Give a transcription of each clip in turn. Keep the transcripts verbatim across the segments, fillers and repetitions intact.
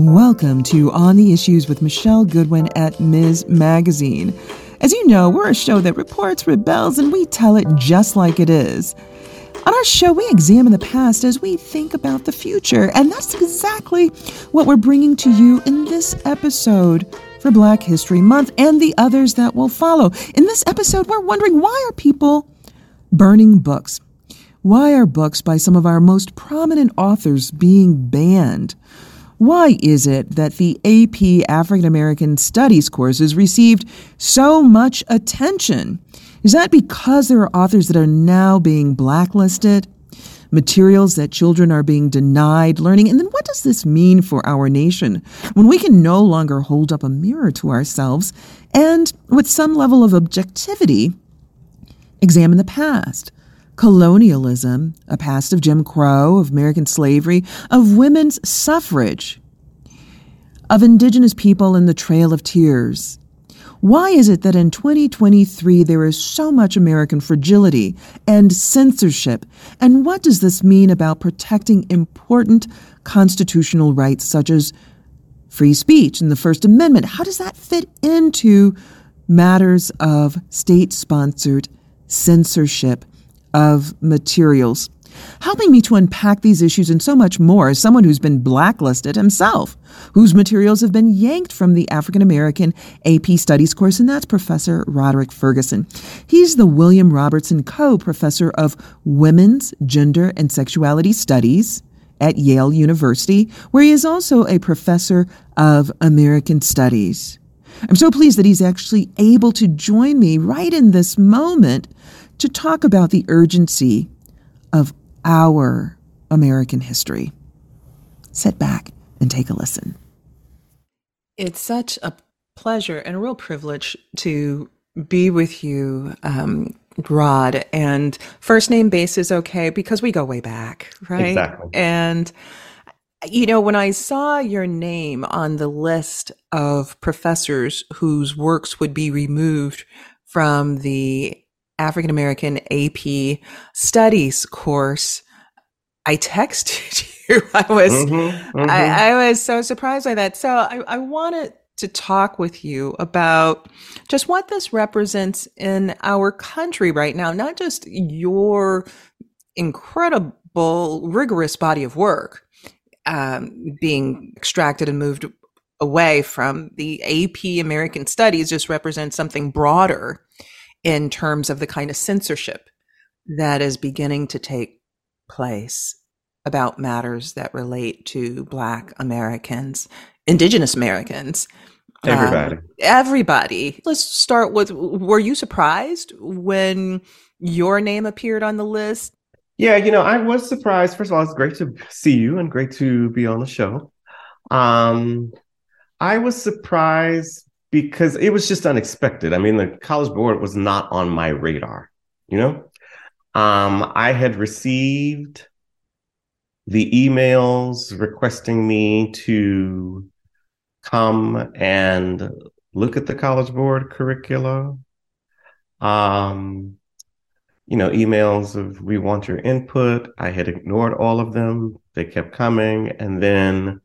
Welcome to On the Issues with Michelle Goodwin at Miz Magazine. As you know, we're a show that reports, rebels, and we tell it just like it is. On our show, we examine the past as we think about the future, and that's exactly what we're bringing to you in this episode for Black History Month and the others that will follow. In this episode, we're wondering, why are people burning books? Why are books by some of our most prominent authors being banned? Why is it that the A P African American Studies courses received so much attention? Is that because there are authors that are now being blacklisted, materials that children are being denied learning? And then what does this mean for our nation when we can no longer hold up a mirror to ourselves and, with some level of objectivity, examine the past? Colonialism, a past of Jim Crow, of American slavery, of women's suffrage, of indigenous people in the Trail of Tears. Why is it that in twenty twenty-three there is so much American fragility and censorship? And what does this mean about protecting important constitutional rights such as free speech and the First Amendment? How does that fit into matters of state-sponsored censorship of materials? Helping me to unpack these issues and so much more is someone who's been blacklisted himself, whose materials have been yanked from the African American A P Studies course, and that's Professor Roderick Ferguson. He's the William Robertson Co-Professor of Women's, Gender, and Sexuality Studies at Yale University, where he is also a Professor of American Studies. I'm so pleased that he's actually able to join me right in this moment to talk about the urgency of our American history. Sit back and take a listen. It's such a pleasure and a real privilege to be with you, um, Rod. And first name basis, okay, because we go way back, right? Exactly. And, you know, when I saw your name on the list of professors whose works would be removed from the African American A P Studies course, I texted you. I was mm-hmm, mm-hmm. I, I was so surprised by that. So I, I wanted to talk with you about just what this represents in our country right now, not just your incredible, rigorous body of work um, being extracted and moved away from the A P American Studies, just represents something broader in terms of the kind of censorship that is beginning to take place about matters that relate to Black Americans, Indigenous Americans. Everybody. Um, everybody. Let's start with, were you surprised when your name appeared on the list? Yeah, you know, I was surprised. First of all, it's great to see you and great to be on the show. Um, I was surprised because it was just unexpected. I mean, the College Board was not on my radar, you know? Um, I had received the emails requesting me to come and look at the College Board curricula. Um, you know, emails of, we want your input. I had ignored all of them. They kept coming. And then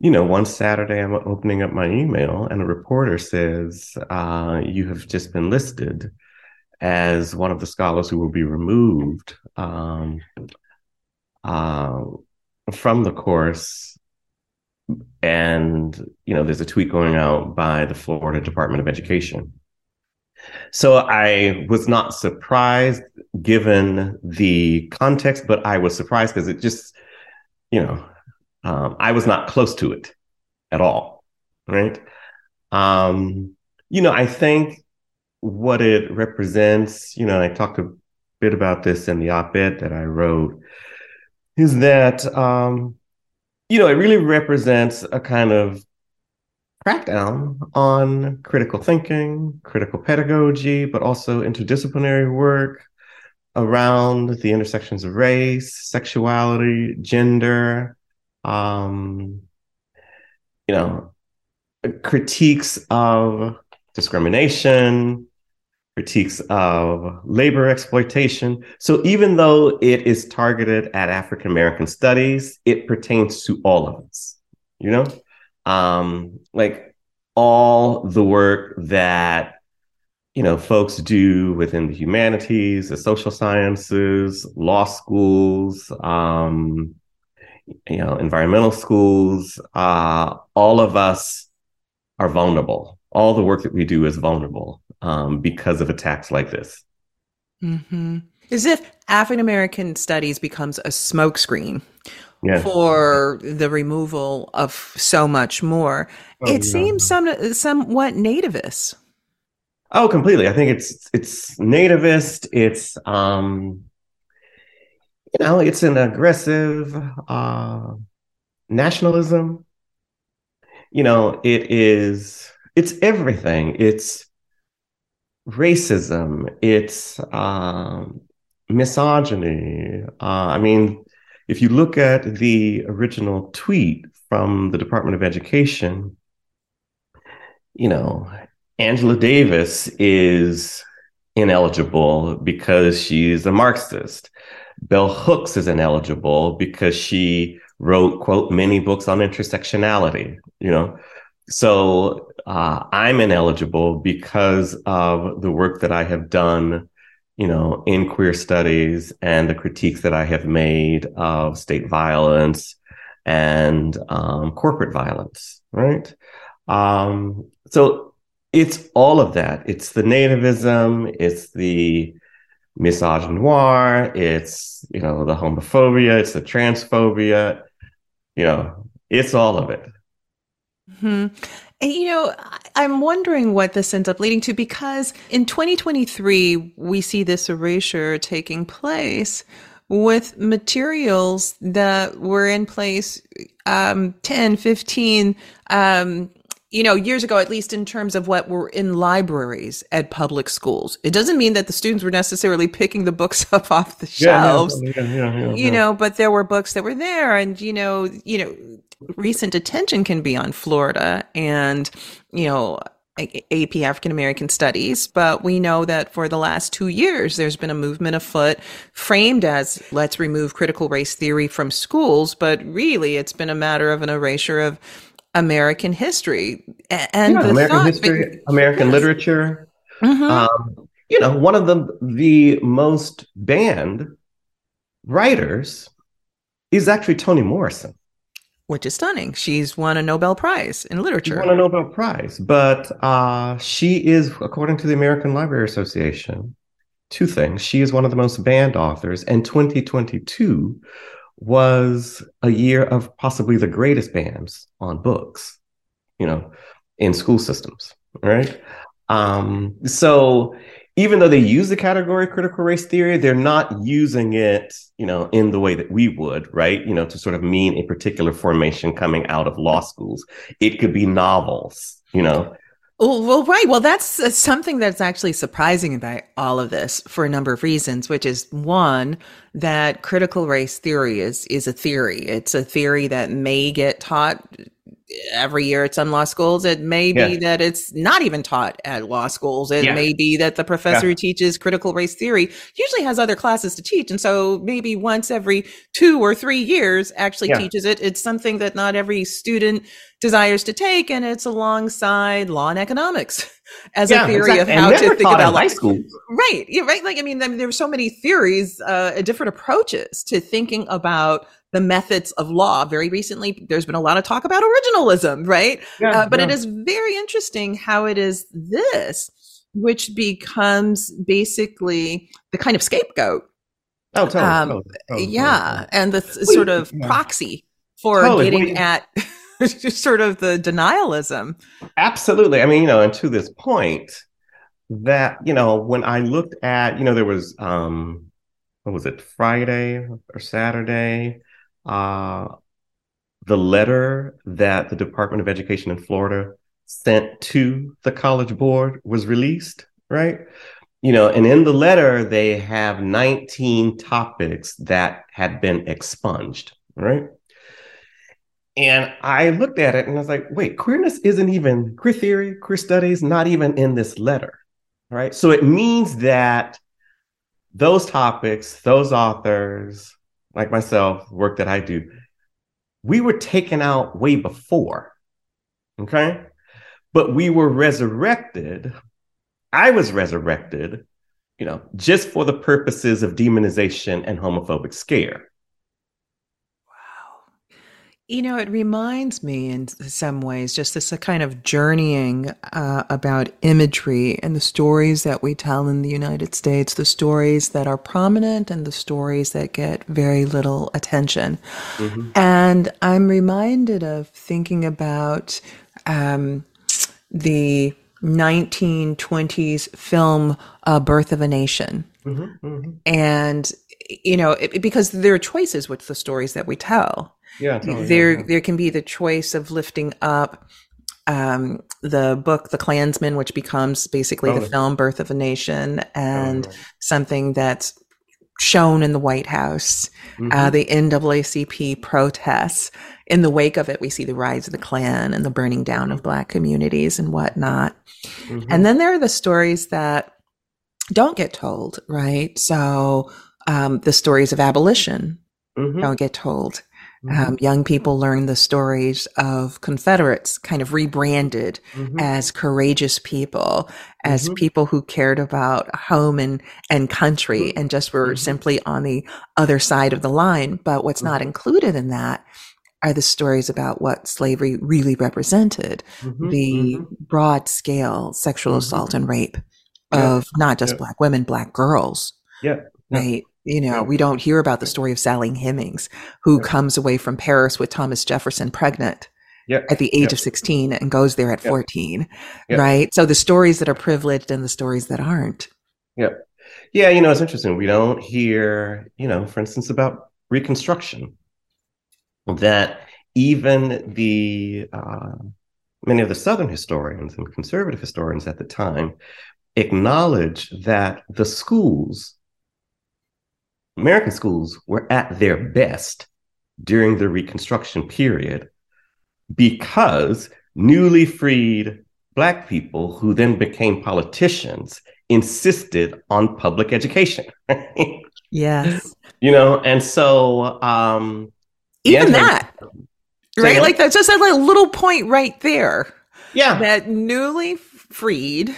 You know, one Saturday, I'm opening up my email and a reporter says, uh, you have just been listed as one of the scholars who will be removed um, uh, from the course. And, you know, there's a tweet going out by the Florida Department of Education. So I was not surprised given the context, but I was surprised because it just, you know, Um, I was not close to it at all, right? Um, you know, I think what it represents, you know, I talked a bit about this in the op-ed that I wrote, is that, um, you know, it really represents a kind of crackdown on critical thinking, critical pedagogy, but also interdisciplinary work around the intersections of race, sexuality, gender, Um, you know, critiques of discrimination, critiques of labor exploitation. So even though it is targeted at African American studies, it pertains to all of us, you know? um, like all the work that, you know, folks do within the humanities, the social sciences, law schools, um, you know, environmental schools, uh, all of us are vulnerable. All the work that we do is vulnerable um, because of attacks like this. Mm-hmm. As if African-American studies becomes a smokescreen yes. for the removal of so much more. Oh, it yeah. seems some, somewhat nativist. Oh, completely. I think it's it's nativist. It's, um, you know, it's an aggressive uh, nationalism. You know, it is, it's everything. It's racism. It's um, misogyny. Uh, I mean, if you look at the original tweet from the Department of Education, you know, Angela Davis is ineligible because she's a Marxist. Bell Hooks is ineligible because she wrote, quote, many books on intersectionality, you know. So uh, I'm ineligible because of the work that I have done, you know, in queer studies and the critiques that I have made of state violence and um, corporate violence, right? Um, so It's all of that. It's the nativism, it's the misogynoir, it's, you know, the homophobia, it's the transphobia, you know, it's all of it. Mm-hmm. And, you know, I'm wondering what this ends up leading to, because in twenty twenty-three, we see this erasure taking place with materials that were in place um, ten, fifteen um you know, years ago, at least in terms of what were in libraries at public schools. It doesn't mean that the students were necessarily picking the books up off the shelves, yeah, yeah, yeah, yeah, you yeah. know, but there were books that were there. And, you know, you know, recent attention can be on Florida and, you know, A P African-American Studies. But we know that for the last two years, there's been a movement afoot framed as let's remove critical race theory from schools. But really, it's been a matter of an erasure of American history and yeah, the American history, be- American yes. literature. Mm-hmm. Um, you know, one of the the most banned writers is actually Toni Morrison, which is stunning. She's won a Nobel Prize in literature. She won a Nobel Prize, but uh, she is, according to the American Library Association, two things. She is one of the most banned authors, and twenty twenty-two was a year of possibly the greatest bans on books, you know, in school systems, right? Um, so even though they use the category critical race theory, they're not using it, you know, in the way that we would, right? You know, to sort of mean a particular formation coming out of law schools. It could be novels, you know. Well, right. Well, that's something that's actually surprising about all of this for a number of reasons, which is one, that critical race theory is, is a theory. It's a theory that may get taught every year at some law schools. It may yeah. be that it's not even taught at law schools. It yeah. may be that the professor yeah. who teaches critical race theory usually has other classes to teach. And so maybe once every two or three years actually yeah. teaches it. It's something that not every student desires to take, and it's alongside law and economics as yeah, a theory exactly. of how to think about life. High school. Right. Yeah, right. Like, I mean, I mean, there were so many theories, uh, different approaches to thinking about the methods of law. Very recently, there's been a lot of talk about originalism, right? Yeah, uh, but yeah. it is very interesting how it is this, which becomes basically the kind of scapegoat. Oh, totally. Um, totally, totally yeah. Totally. And the th- sort of yeah. proxy for totally, getting at sort of the denialism. Absolutely. I mean, you know, and to this point that, you know, when I looked at, you know, there was, um, what was it, Friday or Saturday? Uh, the letter that the Department of Education in Florida sent to the College Board was released, right? You know, and in the letter, they have nineteen topics that had been expunged, right? And I looked at it and I was like, wait, queerness isn't even, queer theory, queer studies, not even in this letter, right? So it means that those topics, those authors, like myself, work that I do, we were taken out way before Okay. But we were resurrected. I was resurrected, you know, just for the purposes of demonization and homophobic scare. Wow. You know, it reminds me in some ways, just this kind of journeying uh, about imagery and the stories that we tell in the United States, the stories that are prominent and the stories that get very little attention. Mm-hmm. And I'm reminded of thinking about um, the nineteen twenties film uh, Birth of a Nation. Mm-hmm, mm-hmm. And, you know, it, because there are choices with the stories that we tell. Yeah, totally, there yeah, yeah. there can be the choice of lifting up um, the book, The Klansman, which becomes basically totally. the film Birth of a Nation, and totally. something that's shown in the White House, mm-hmm. uh, the N double A C P protests. In the wake of it, we see the rise of the Klan and the burning down of Black communities and whatnot. Mm-hmm. And then there are the stories that don't get told, right? So um, the stories of abolition mm-hmm. don't get told. Mm-hmm. Um, young people learn the stories of Confederates, kind of rebranded mm-hmm. as courageous people, as mm-hmm. people who cared about home and, and country and just were mm-hmm. simply on the other side of the line. But what's mm-hmm. not included in that are the stories about what slavery really represented, mm-hmm, the mm-hmm. broad scale sexual mm-hmm. assault and rape yeah. of not just yeah. Black women, Black girls. Yeah. Right. Yeah. You know, yeah. we don't hear about the story of Sally Hemings, who yeah. comes away from Paris with Thomas Jefferson pregnant yeah. at the age yeah. of sixteen and goes there at yeah. fourteen. Yeah. Right. So the stories that are privileged and the stories that aren't. Yeah. Yeah. You know, it's interesting. We don't hear, you know, for instance, about Reconstruction. That even the uh, many of the Southern historians and conservative historians at the time acknowledge that the schools, American schools, were at their best during the Reconstruction period because newly freed Black people who then became politicians insisted on public education. Yes. You know, and so... Um, Even that, right? Like that's just a little point right there. Yeah. That newly freed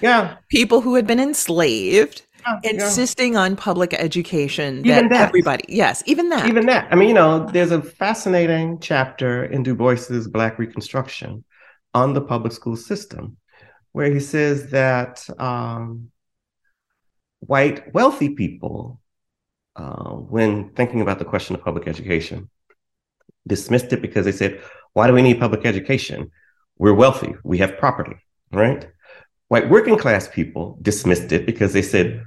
yeah. people who had been enslaved yeah, insisting yeah. on public education. Even that, that everybody, yes, even that. Even that. I mean, you know, there's a fascinating chapter in Du Bois's Black Reconstruction on the public school system where he says that um, white wealthy people, uh, when thinking about the question of public education, dismissed it because they said, why do we need public education? We're wealthy. We have property, right? White working class people dismissed it because they said,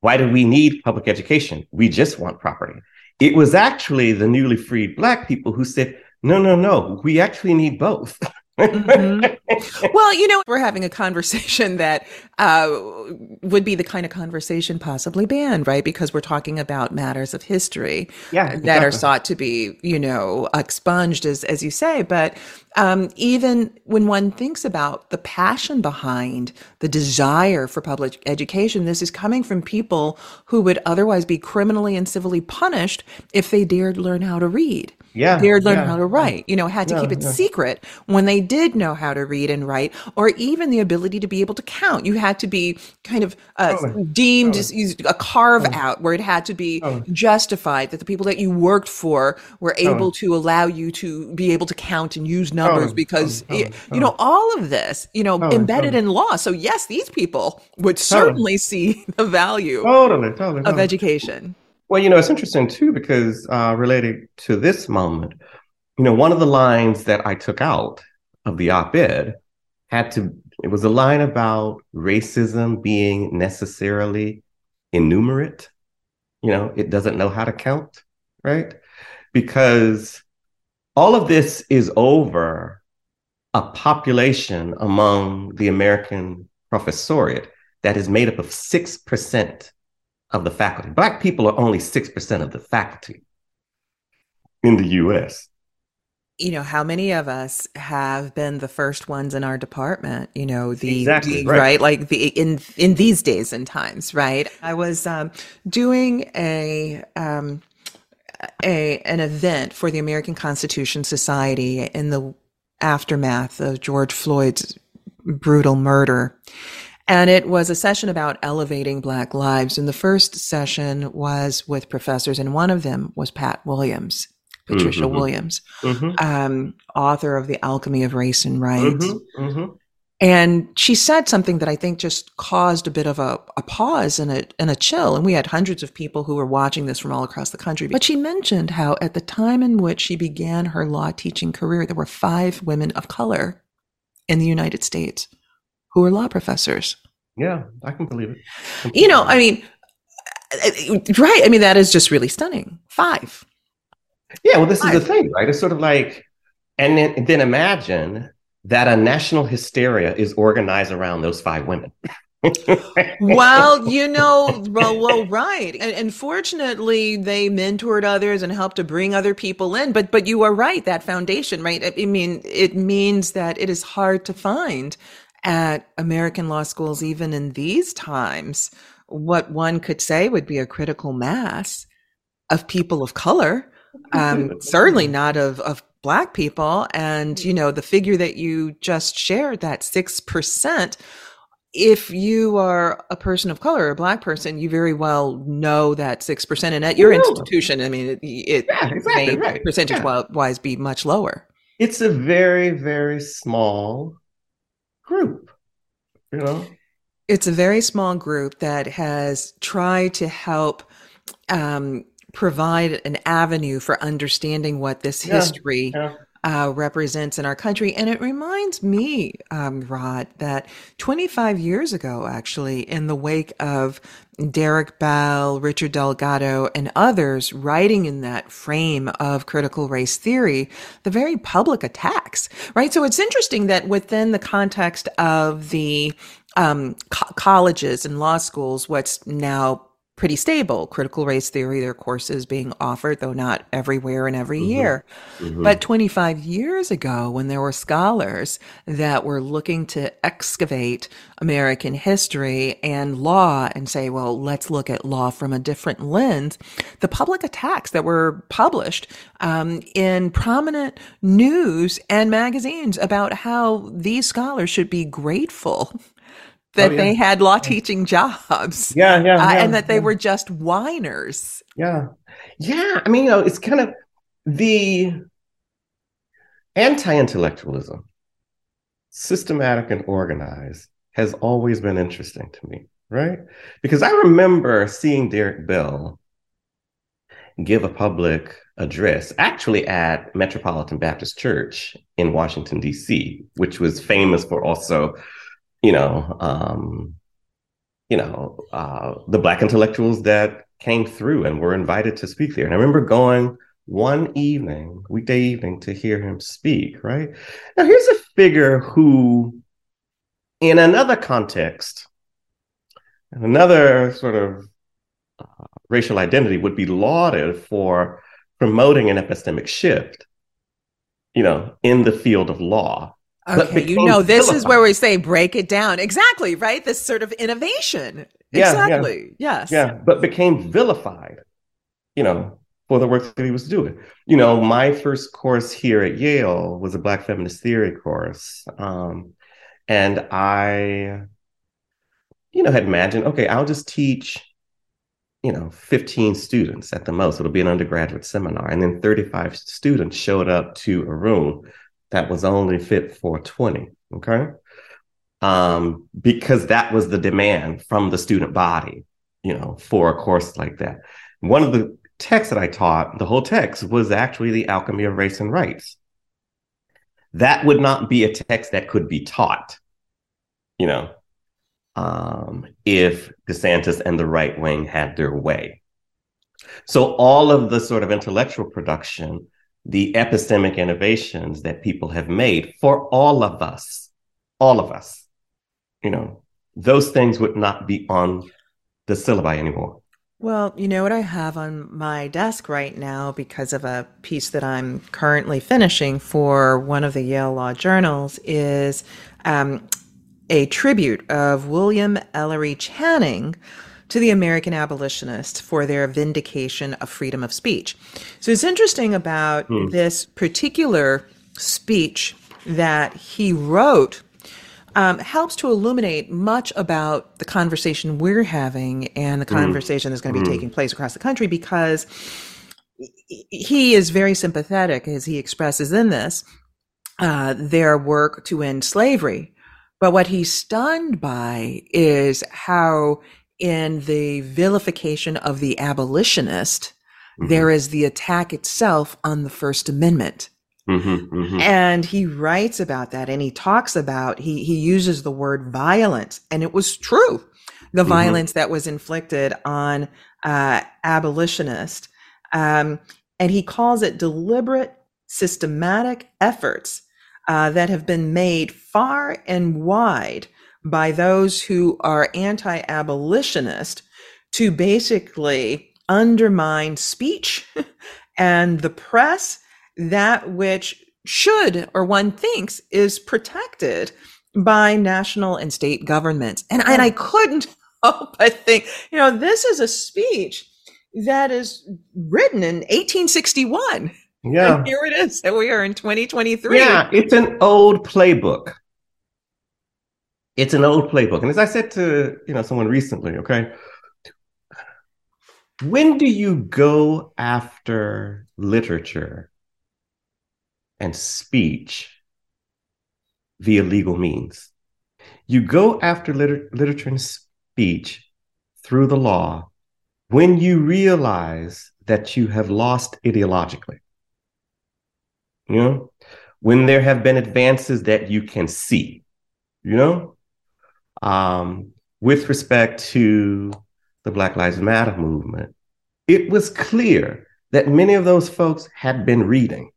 why do we need public education? We just want property. It was actually the newly freed Black people who said, no, no, no, we actually need both. Mm-hmm. Well, you know, we're having a conversation that uh, would be the kind of conversation possibly banned, right? Because we're talking about matters of history yeah, exactly. that are sought to be, you know, expunged, as, as you say. But um, even when one thinks about the passion behind the desire for public education, this is coming from people who would otherwise be criminally and civilly punished if they dared learn how to read. Yeah, dared learn yeah. how to write, you know, had to yeah, keep it yeah. secret when they did know how to read and write, or even the ability to be able to count. You had to be kind of uh, oh, deemed oh, a carve oh, out where it had to be oh, justified that the people that you worked for were able oh, to allow you to be able to count and use numbers oh, because, oh, it, oh, you know, all of this, you know, oh, embedded oh, in law. So, yes, these people would certainly oh, see the value totally, totally, of totally. education. Well, you know, it's interesting, too, because uh, related to this moment, you know, one of the lines that I took out of the op-ed had to, it was a line about racism being necessarily innumerate. You know, it doesn't know how to count, right? Because all of this is over a population among the American professoriate that is made up of six percent of the faculty. Black people are only six percent of the faculty in the U S. You know, how many of us have been the first ones in our department, you know, the, exactly, the right. right, like the in in these days and times, right? I was um, doing a um, a an event for the American Constitution Society in the aftermath of George Floyd's brutal murder. And it was a session about elevating Black lives. And the first session was with professors, and one of them was Pat Williams, Patricia mm-hmm. Williams, mm-hmm. um, author of The Alchemy of Race and Rights. Mm-hmm. Mm-hmm. And she said something that I think just caused a bit of a, a pause and a, and a chill. And we had hundreds of people who were watching this from all across the country. But she mentioned how at the time in which she began her law teaching career, there were five women of color in the United States who were law professors. Yeah, I can believe it. I can you know, I mean, right. I mean, that is just really stunning. Five. Yeah, well, this five. is the thing, right? It's sort of like, and then, then imagine that a national hysteria is organized around those five women. Well, you know, well, well right. And, and fortunately, they mentored others and helped to bring other people in. But but you are right, that foundation, right? I mean, it means that it is hard to find at American law schools, even in these times, what one could say would be a critical mass of people of color, um, certainly not of, of Black people. And, you know, the figure that you just shared, that six percent, if you are a person of color, a Black person, you very well know that six percent. And at your institution, I mean, it, it yeah, exactly, may right. percentage-wise yeah. be much lower. It's a very, very small group, you know? It's a very small group that has tried to help um provide an avenue for understanding what this yeah, history yeah. Uh, represents in our country. And it reminds me, um, Rod, that twenty-five years ago, actually, in the wake of Derrick Bell, Richard Delgado, and others writing in that frame of critical race theory, the very public attacks, right? So it's interesting that within the context of the um, co- colleges and law schools, what's now pretty stable critical race theory, their courses being offered, though not everywhere and every mm-hmm. year. Mm-hmm. But twenty-five years ago, when there were scholars that were looking to excavate American history and law and say, well, let's look at law from a different lens, the public attacks that were published um, in prominent news and magazines about how these scholars should be grateful that oh, yeah. they had law teaching jobs. Yeah, yeah, uh, yeah and that they yeah. were just whiners. Yeah. Yeah. I mean, you know, it's kind of the anti-intellectualism, systematic and organized, has always been interesting to me, right? Because I remember seeing Derrick Bell give a public address, actually at Metropolitan Baptist Church in Washington, D C, which was famous for also you know, um, you know, uh, the Black intellectuals that came through and were invited to speak there. And I remember going one evening, weekday evening, to hear him speak, right? Now, here's a figure who, in another context, in another sort of uh, racial identity, would be lauded for promoting an epistemic shift, you know, in the field of law. Okay, you know, this vilified. Is where we say break it down. Exactly, right? This sort of innovation. Yeah, exactly, yeah. yes. Yeah, but became vilified, you know, for the work that he was doing. You know, my first course here at Yale was a Black feminist theory course. Um, and I, you know, had imagined, okay, I'll just teach, you know, fifteen students at the most. It'll be an undergraduate seminar. And then thirty-five students showed up to a room that was only fit for twenty, okay? Um, because that was the demand from the student body, you know, for a course like that. One of the texts that I taught, the whole text, was actually The Alchemy of Race and Rights. That would not be a text that could be taught, you know, um, if DeSantis and the right wing had their way. So all of the sort of intellectual production, the epistemic innovations that people have made for all of us, all of us, you know, those things would not be on the syllabi anymore. Well, you know what I have on my desk right now because of a piece that I'm currently finishing for one of the Yale Law journals is um, a tribute of William Ellery Channing to the American abolitionists for their vindication of freedom of speech. So it's interesting about mm. this particular speech that he wrote um, helps to illuminate much about the conversation we're having and the conversation mm. that's going to be mm. taking place across the country, because he is very sympathetic, as he expresses in this, uh, their work to end slavery. But what he's stunned by is how in the vilification of the abolitionist, mm-hmm. there is the attack itself on the First Amendment. Mm-hmm, mm-hmm. And he writes about that, and he talks about, he, he uses the word violence, and it was true. The mm-hmm. violence that was inflicted on uh, abolitionists. Um, and he calls it deliberate, systematic efforts uh, that have been made far and wide by those who are anti-abolitionist to basically undermine speech and the press, that which should, or one thinks, is protected by national and state governments. And, and I couldn't help but think, you know, this is a speech that is written in eighteen sixty-one. Yeah. And here it is, that we are in twenty twenty-three. Yeah, it's an old playbook. It's an old playbook. And as I said to, you know, someone recently, okay, when do you go after literature and speech via legal means? You go after liter- literature and speech through the law when you realize that you have lost ideologically. You know, when there have been advances that you can see, you know, um, with respect to the Black Lives Matter movement, it was clear that many of those folks had been reading.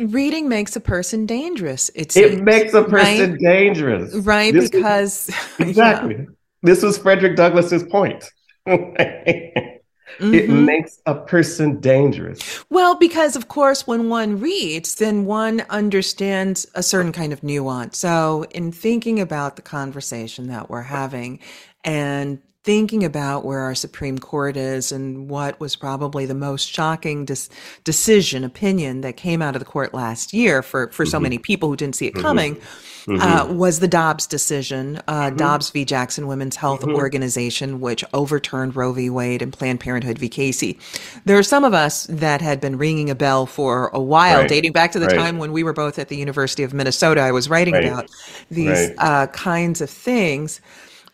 Reading makes a person dangerous. It's, it makes a person right? dangerous. Right, this because... Was, exactly. Yeah. This was Frederick Douglass's point. Mm-hmm. It makes a person dangerous. Well, because, of course, when one reads, then one understands a certain kind of nuance. So in thinking about the conversation that we're having and thinking about where our Supreme Court is and what was probably the most shocking dis- decision, opinion that came out of the court last year for, for mm-hmm. so many people who didn't see it mm-hmm. coming, Mm-hmm. Uh, was the Dobbs decision, uh, mm-hmm. Dobbs v. Jackson Women's Health mm-hmm. Organization, which overturned Roe v. Wade and Planned Parenthood v. Casey. There are some of us that had been ringing a bell for a while, right. dating back to the right. time when we were both at the University of Minnesota. I was writing right. about these right. uh, kinds of things.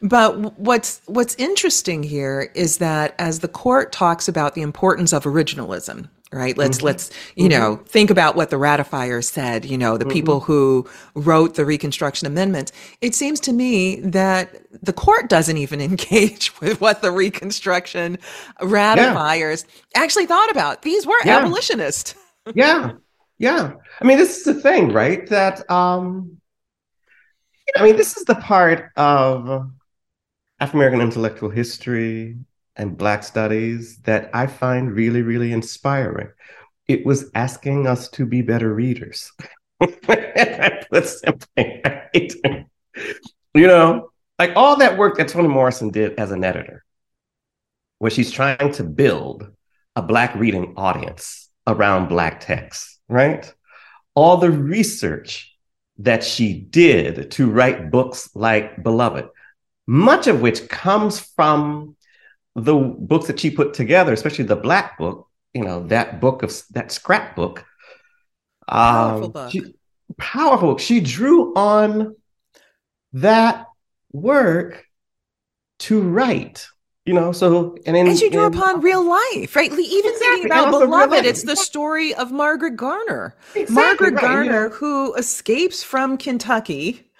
But what's what's interesting here is that as the court talks about the importance of originalism, right? Let's, mm-hmm. let's, you mm-hmm. know, think about what the ratifiers said, you know, the mm-hmm. people who wrote the Reconstruction Amendments. It seems to me that the court doesn't even engage with what the Reconstruction ratifiers yeah. actually thought about. These were yeah. abolitionists. yeah. Yeah. I mean, this is the thing, right? That, um, I mean, this is the part of African-American intellectual history and Black studies that I find really, really inspiring. It was asking us to be better readers. That's simply right. You know, like all that work that Toni Morrison did as an editor, where she's trying to build a Black reading audience around Black texts, right? All the research that she did to write books like Beloved, much of which comes from the books that she put together, especially the Black book, you know, that book of that scrapbook. Powerful um, book. She, powerful book. She drew on that work to write, you know, so. And, in, and she drew in, upon real life, right? Even exactly. thinking about Beloved, it's the story of Margaret Garner. Exactly Margaret right, Garner, yeah. who escapes from Kentucky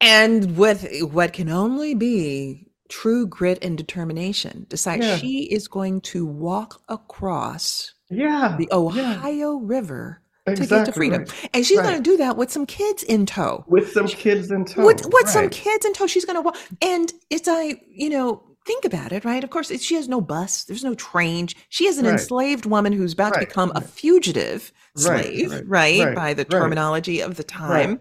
and with what can only be true grit and determination, decides yeah. she is going to walk across yeah. the Ohio yeah. River exactly. to get to freedom. Right. And she's right. going to do that with some kids in tow. With some kids in tow. With, with right. some kids in tow. She's going to walk. And it's I, you know, think about it, right? Of course, it, she has no bus. There's no train. She is an right. enslaved woman who's about right. to become right. a fugitive slave, right? right. right, right. By the right. terminology of the time. Right.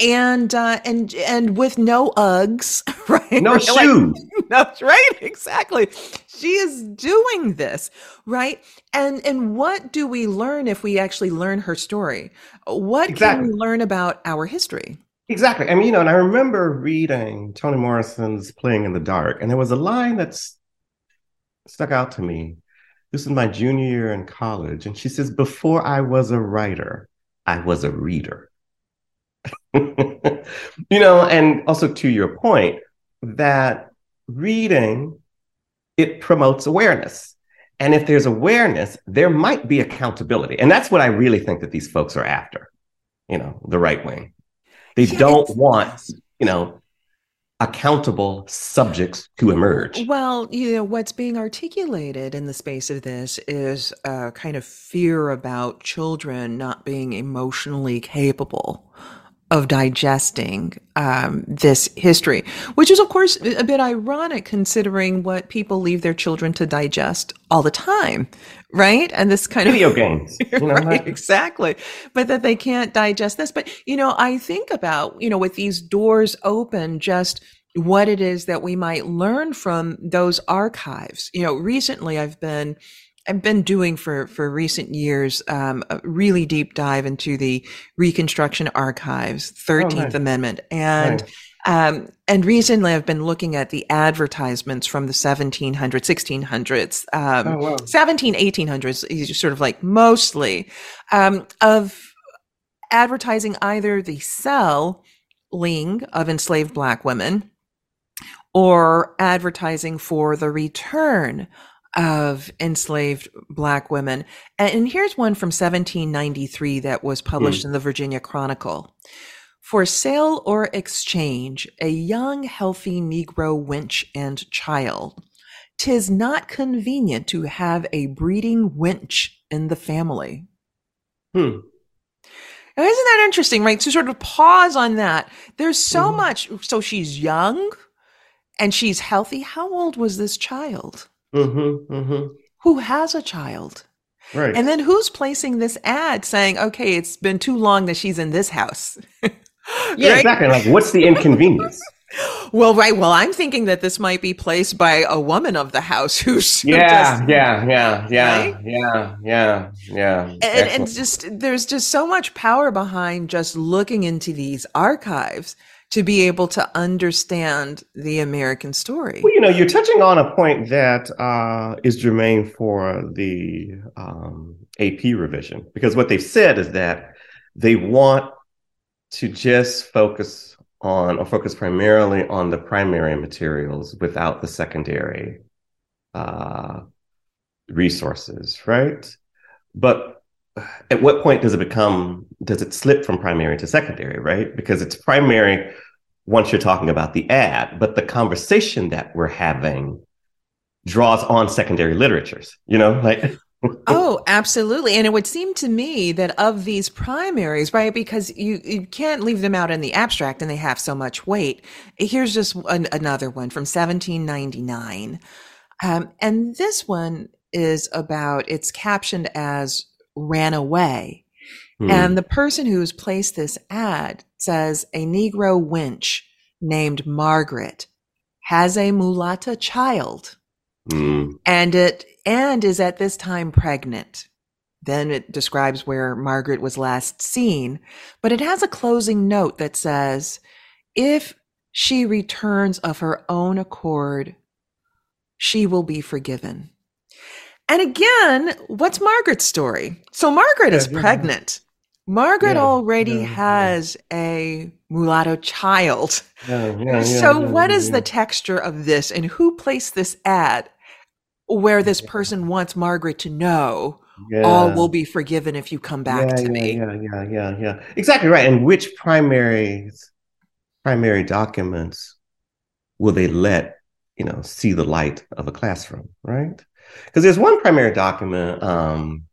and uh, and and with no Uggs, right? No shoes. Like, that's right, exactly. She is doing this, right? And and what do we learn if we actually learn her story? What exactly. can we learn about our history? Exactly. I mean, you know, and I remember reading Toni Morrison's Playing in the Dark, and there was a line that stuck out to me. This is my junior year in college, and she says, "Before I was a writer, I was a reader." You know, and also to your point, that reading, it promotes awareness. And if there's awareness, there might be accountability. And that's what I really think that these folks are after, you know, the right wing. They yes. don't want, you know, accountable subjects to emerge. Well, you know, what's being articulated in the space of this is a kind of fear about children not being emotionally capable of digesting um, this history, which is, of course, a bit ironic considering what people leave their children to digest all the time, right? And this kind Video of... Video games. You know, right, exactly. But that they can't digest this. But, you know, I think about, you know, with these doors open, just what it is that we might learn from those archives. You know, recently I've been... I've been doing for, for recent years, um, a really deep dive into the Reconstruction archives, thirteenth oh, nice. Amendment. And, nice. um, and recently I've been looking at the advertisements from the seventeen hundreds, sixteen hundreds, um, oh, wow. seventeen, eighteen hundreds, sort of like mostly, um, of advertising either the selling of enslaved Black women or advertising for the return of enslaved Black women. And here's one from seventeen ninety-three that was published mm. in the Virginia Chronicle. For sale or exchange, a young, healthy Negro wench and child. 'Tis not convenient to have a breeding wench in the family. Hmm. Now, isn't that interesting, right? To sort of pause on that. There's so mm. much. So she's young and she's healthy. How old was this child? Mm-hmm, mm-hmm. Who has a child? Right. And then who's placing this ad saying, okay, it's been too long that she's in this house. Yeah, right? Exactly. Like, what's the inconvenience? Well, right. Well, I'm thinking that this might be placed by a woman of the house who's. Yeah, who yeah, yeah, yeah, right? yeah, yeah, yeah. And, and just there's just so much power behind just looking into these archives to be able to understand the American story. Well, you know, you're touching on a point that uh, is germane for the um, A P revision, because what they've said is that they want to just focus on or focus primarily on the primary materials without the secondary uh, resources, right? But at what point does it become, does it slip from primary to secondary, right? Because it's primary once you're talking about the ad, but the conversation that we're having draws on secondary literatures, you know, like. Oh, absolutely. And it would seem to me that of these primaries, right, because you, you can't leave them out in the abstract and they have so much weight. Here's just an, another one from seventeen ninety-nine. Um, and this one is about, it's captioned as ran away. Hmm. And the person who's placed this ad says, a Negro wench named Margaret has a mulatta child hmm. and it and is at this time pregnant. Then it describes where Margaret was last seen, but it has a closing note that says, if she returns of her own accord, she will be forgiven. And again, what's Margaret's story? So Margaret yeah, is yeah. pregnant. Margaret yeah, already yeah, has yeah. a mulatto child. Yeah, yeah, so yeah, what yeah, is yeah. the texture of this, and who placed this ad where this person wants Margaret to know yeah. all will be forgiven if you come back yeah, to yeah, me? Yeah, yeah, yeah, yeah. Exactly right. And which primary, primary documents will they let, you know, see the light of a classroom, right? Because there's one primary document. Um,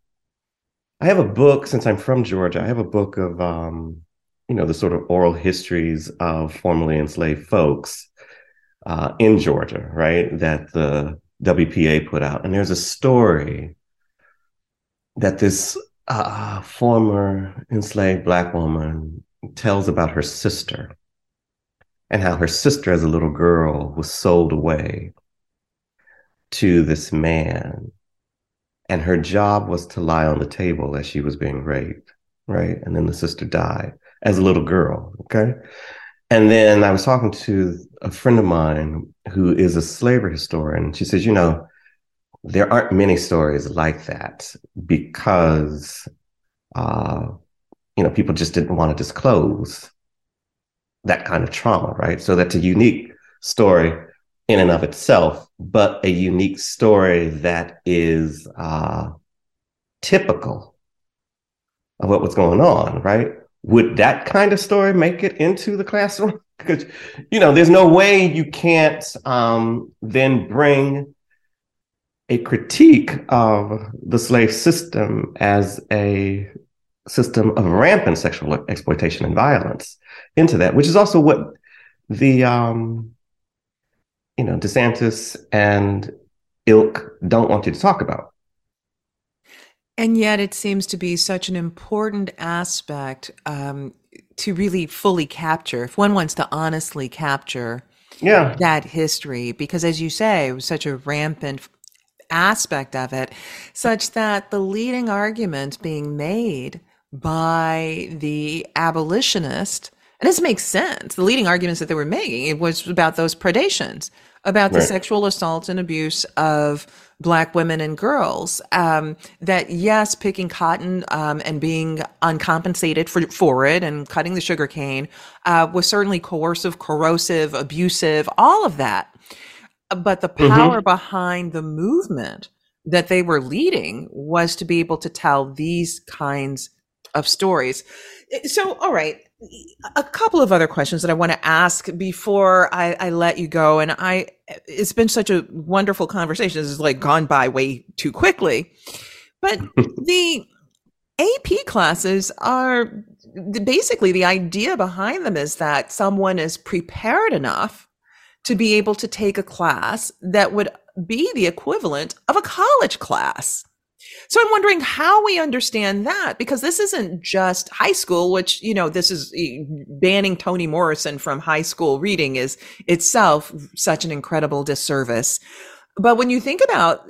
I have a book, since I'm from Georgia, I have a book of, um, you know, the sort of oral histories of formerly enslaved folks uh, in Georgia, right, that the W P A put out. And there's a story that this uh, former enslaved Black woman tells about her sister and how her sister as a little girl was sold away to this man. And her job was to lie on the table as she was being raped, right? And then the sister died as a little girl, okay? And then I was talking to a friend of mine who is a slavery historian. She says, you know, there aren't many stories like that because, uh, you know, people just didn't want to disclose that kind of trauma, right? So that's a unique story in and of itself, but a unique story that is uh, typical of what was going on, right? Would that kind of story make it into the classroom? Because, you know, there's no way you can't um, then bring a critique of the slave system as a system of rampant sexual exploitation and violence into that, which is also what the, um, you know, DeSantis and ilk don't want you to talk about. And yet it seems to be such an important aspect um, to really fully capture, if one wants to honestly capture yeah. that history, because as you say, it was such a rampant aspect of it, such that the leading argument being made by the abolitionist, and this makes sense, the leading arguments that they were making, it was about those predations, about the right. sexual assault and abuse of Black women and girls, um, that yes, picking cotton um, and being uncompensated for, for it and cutting the sugar cane uh, was certainly coercive, corrosive, abusive, all of that. But the power mm-hmm. behind the movement that they were leading was to be able to tell these kinds of stories. So, all right, a couple of other questions that I want to ask before I, I let you go. And I, it's been such a wonderful conversation. This is like gone by way too quickly. But the A P classes are basically, the idea behind them is that someone is prepared enough to be able to take a class that would be the equivalent of a college class. So I'm wondering how we understand that, because this isn't just high school, which, you know, this is banning Toni Morrison from high school reading is itself such an incredible disservice. But when you think about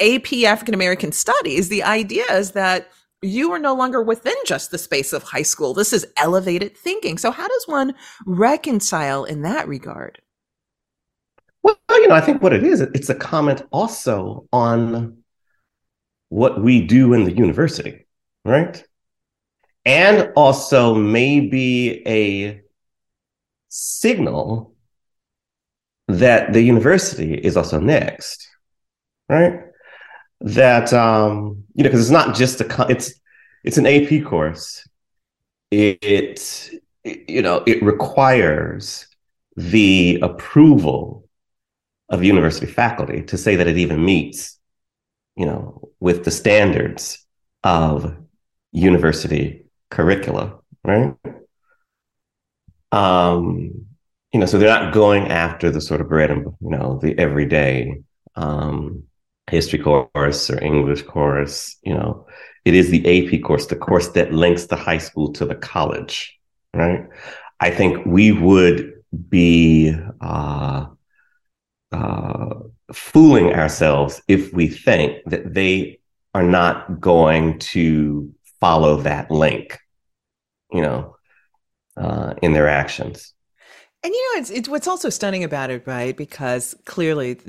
A P African American Studies, the idea is that you are no longer within just the space of high school. This is elevated thinking. So how does one reconcile in that regard? Well, you know, I think what it is, it's a comment also on what we do in the university, right? And also maybe a signal that the university is also next, right? That, um, you know, because it's not just a, con- it's it's an A P course. It, it, you know, it requires the approval of university faculty to say that it even meets, you know, with the standards of university curricula, right? Um, you know, so they're not going after the sort of bread and, you know, the everyday um, history course or English course, you know, it is the A P course, the course that links the high school to the college, right? I think we would be, uh, Uh, fooling ourselves if we think that they are not going to follow that link, you know, uh, in their actions. And, you know, it's, it's what's also stunning about it, right? Because clearly,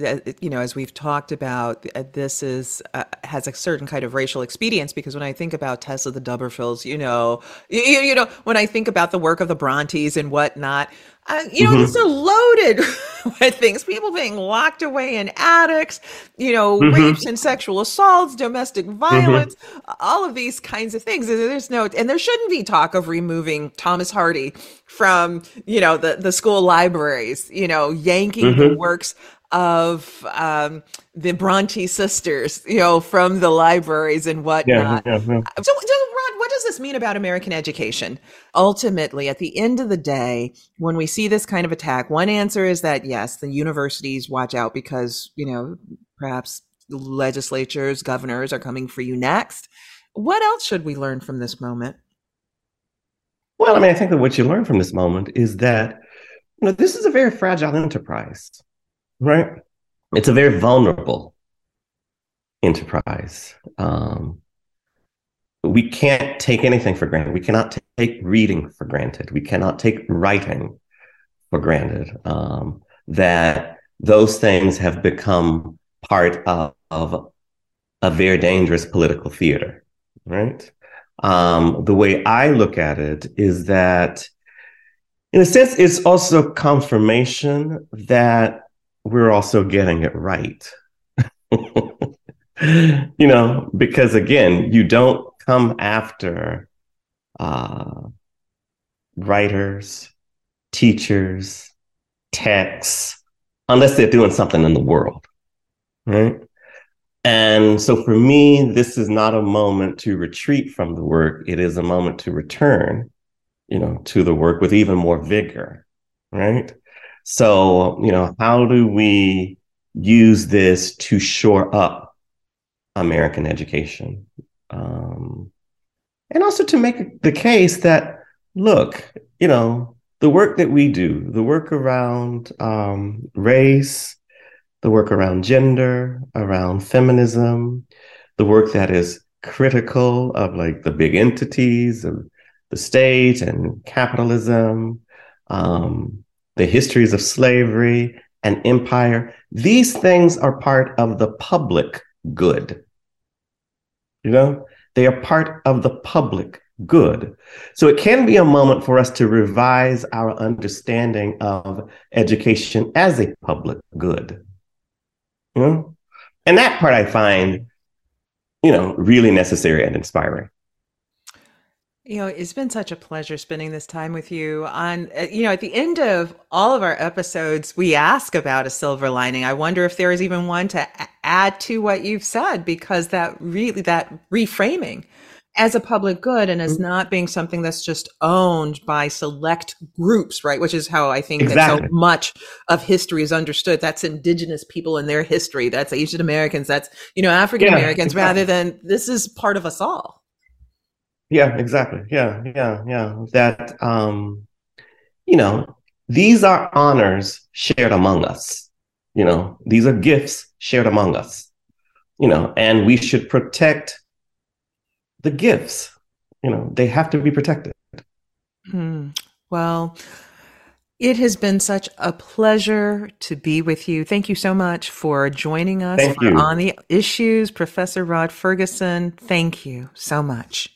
you know, as we've talked about, this is uh, has a certain kind of racial expedience, because when I think about Tessa the Dubervilles, you know, you, you know, when I think about the work of the Brontes and whatnot, uh, you know, mm-hmm. these are loaded with things, people being locked away in attics, you know, mm-hmm. rapes and sexual assaults, domestic violence, mm-hmm. all of these kinds of things. There's no, and there shouldn't be talk of removing Thomas Hardy from, you know, the, the school libraries, you know, yanking mm-hmm. the works of um, the Bronte sisters, you know, from the libraries and whatnot. Yeah, yeah, yeah. So, so Rod, what does this mean about American education? Ultimately, at the end of the day, when we see this kind of attack, one answer is that, yes, the universities watch out because, you know, perhaps legislatures, governors are coming for you next. What else should we learn from this moment? Well, I mean, I think that what you learn from this moment is that, you know, this is a very fragile enterprise, right? It's a very vulnerable enterprise. Um, we can't take anything for granted. We cannot take reading for granted. We cannot take writing for granted. Um, that those things have become part of, of a very dangerous political theater, right? Um, the way I look at it is that, in a sense, it's also confirmation that we're also getting it right. You know, because again, you don't come after uh, writers, teachers, texts, unless they're doing something in the world, right? And so for me, this is not a moment to retreat from the work. It is a moment to return, you know, to the work with even more vigor, right? So, you know, how do we use this to shore up American education? Um, and also to make the case that, look, you know, the work that we do, the work around um, race, the work around gender, around feminism, the work that is critical of like the big entities of the state and capitalism, um, the histories of slavery and empire. These things are part of the public good. You know, they are part of the public good. So it can be a moment for us to revise our understanding of education as a public good. You know? And that part I find, you know, really necessary and inspiring. You know, it's been such a pleasure spending this time with you. On, you know, at the end of all of our episodes, we ask about a silver lining. I wonder if there is even one to add to what you've said, because that really, that reframing as a public good and as not being something that's just owned by select groups, right? Which is how I think exactly. That so much of history is understood. That's indigenous people and their history. That's Asian Americans. That's, you know, African Americans, yeah, exactly. Rather than this is part of us all. Yeah, exactly. Yeah, yeah, yeah. That, um, you know, these are honors shared among us. You know, these are gifts shared among us, you know, and we should protect the gifts, you know, they have to be protected. Mm. Well, it has been such a pleasure to be with you. Thank you so much for joining us for On the Issues. Professor Rod Ferguson, thank you so much.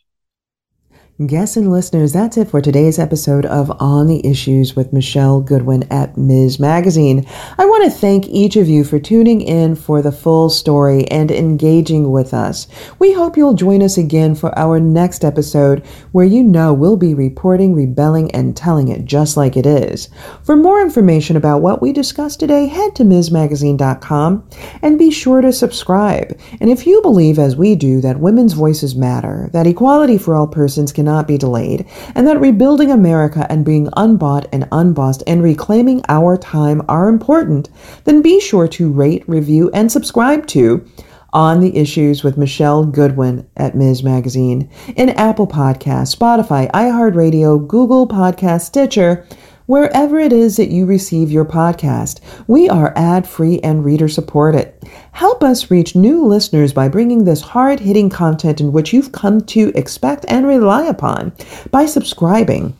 Guests and listeners, that's it for today's episode of On the Issues with Michelle Goodwin at Miz Magazine. I want to thank each of you for tuning in for the full story and engaging with us. We hope you'll join us again for our next episode, where you know we'll be reporting, rebelling, and telling it just like it is. For more information about what we discussed today, head to Ms Magazine dot com and be sure to subscribe. And if you believe, as we do, that women's voices matter, that equality for all persons cannot be delayed, and that rebuilding America and being unbought and unbossed and reclaiming our time are important, then be sure to rate, review, and subscribe to On the Issues with Michelle Goodwin at Miz Magazine in Apple Podcasts, Spotify, iHeartRadio, Google Podcasts, Stitcher, wherever it is that you receive your podcast. We are ad-free and reader-supported. Help us reach new listeners by bringing this hard-hitting content in which you've come to expect and rely upon by subscribing.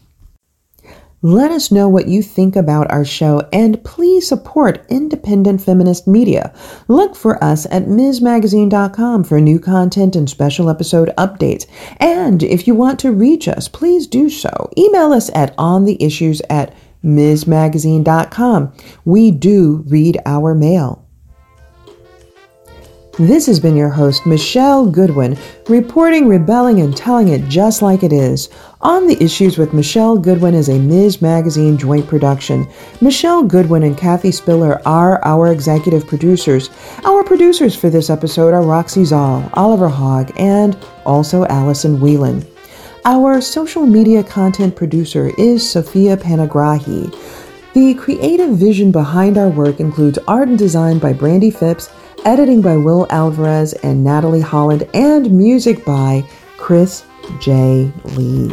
Let us know what you think about our show, and please support independent feminist media. Look for us at Ms Magazine dot com for new content and special episode updates. And if you want to reach us, please do so. Email us at ontheissues at Ms Magazine dot com. We do read our mail. This has been your host, Michelle Goodwin, reporting, rebelling, and telling it just like it is. On the Issues with Michelle Goodwin is a Miz Magazine joint production. Michelle Goodwin and Kathy Spiller are our executive producers. Our producers for this episode are Roxy Zoll, Oliver Hogg, and also Allison Whelan. Our social media content producer is Sophia Panagrahi. The creative vision behind our work includes art and design by Brandy Phipps, editing by Will Alvarez and Natalie Holland, and music by Chris J. Lee.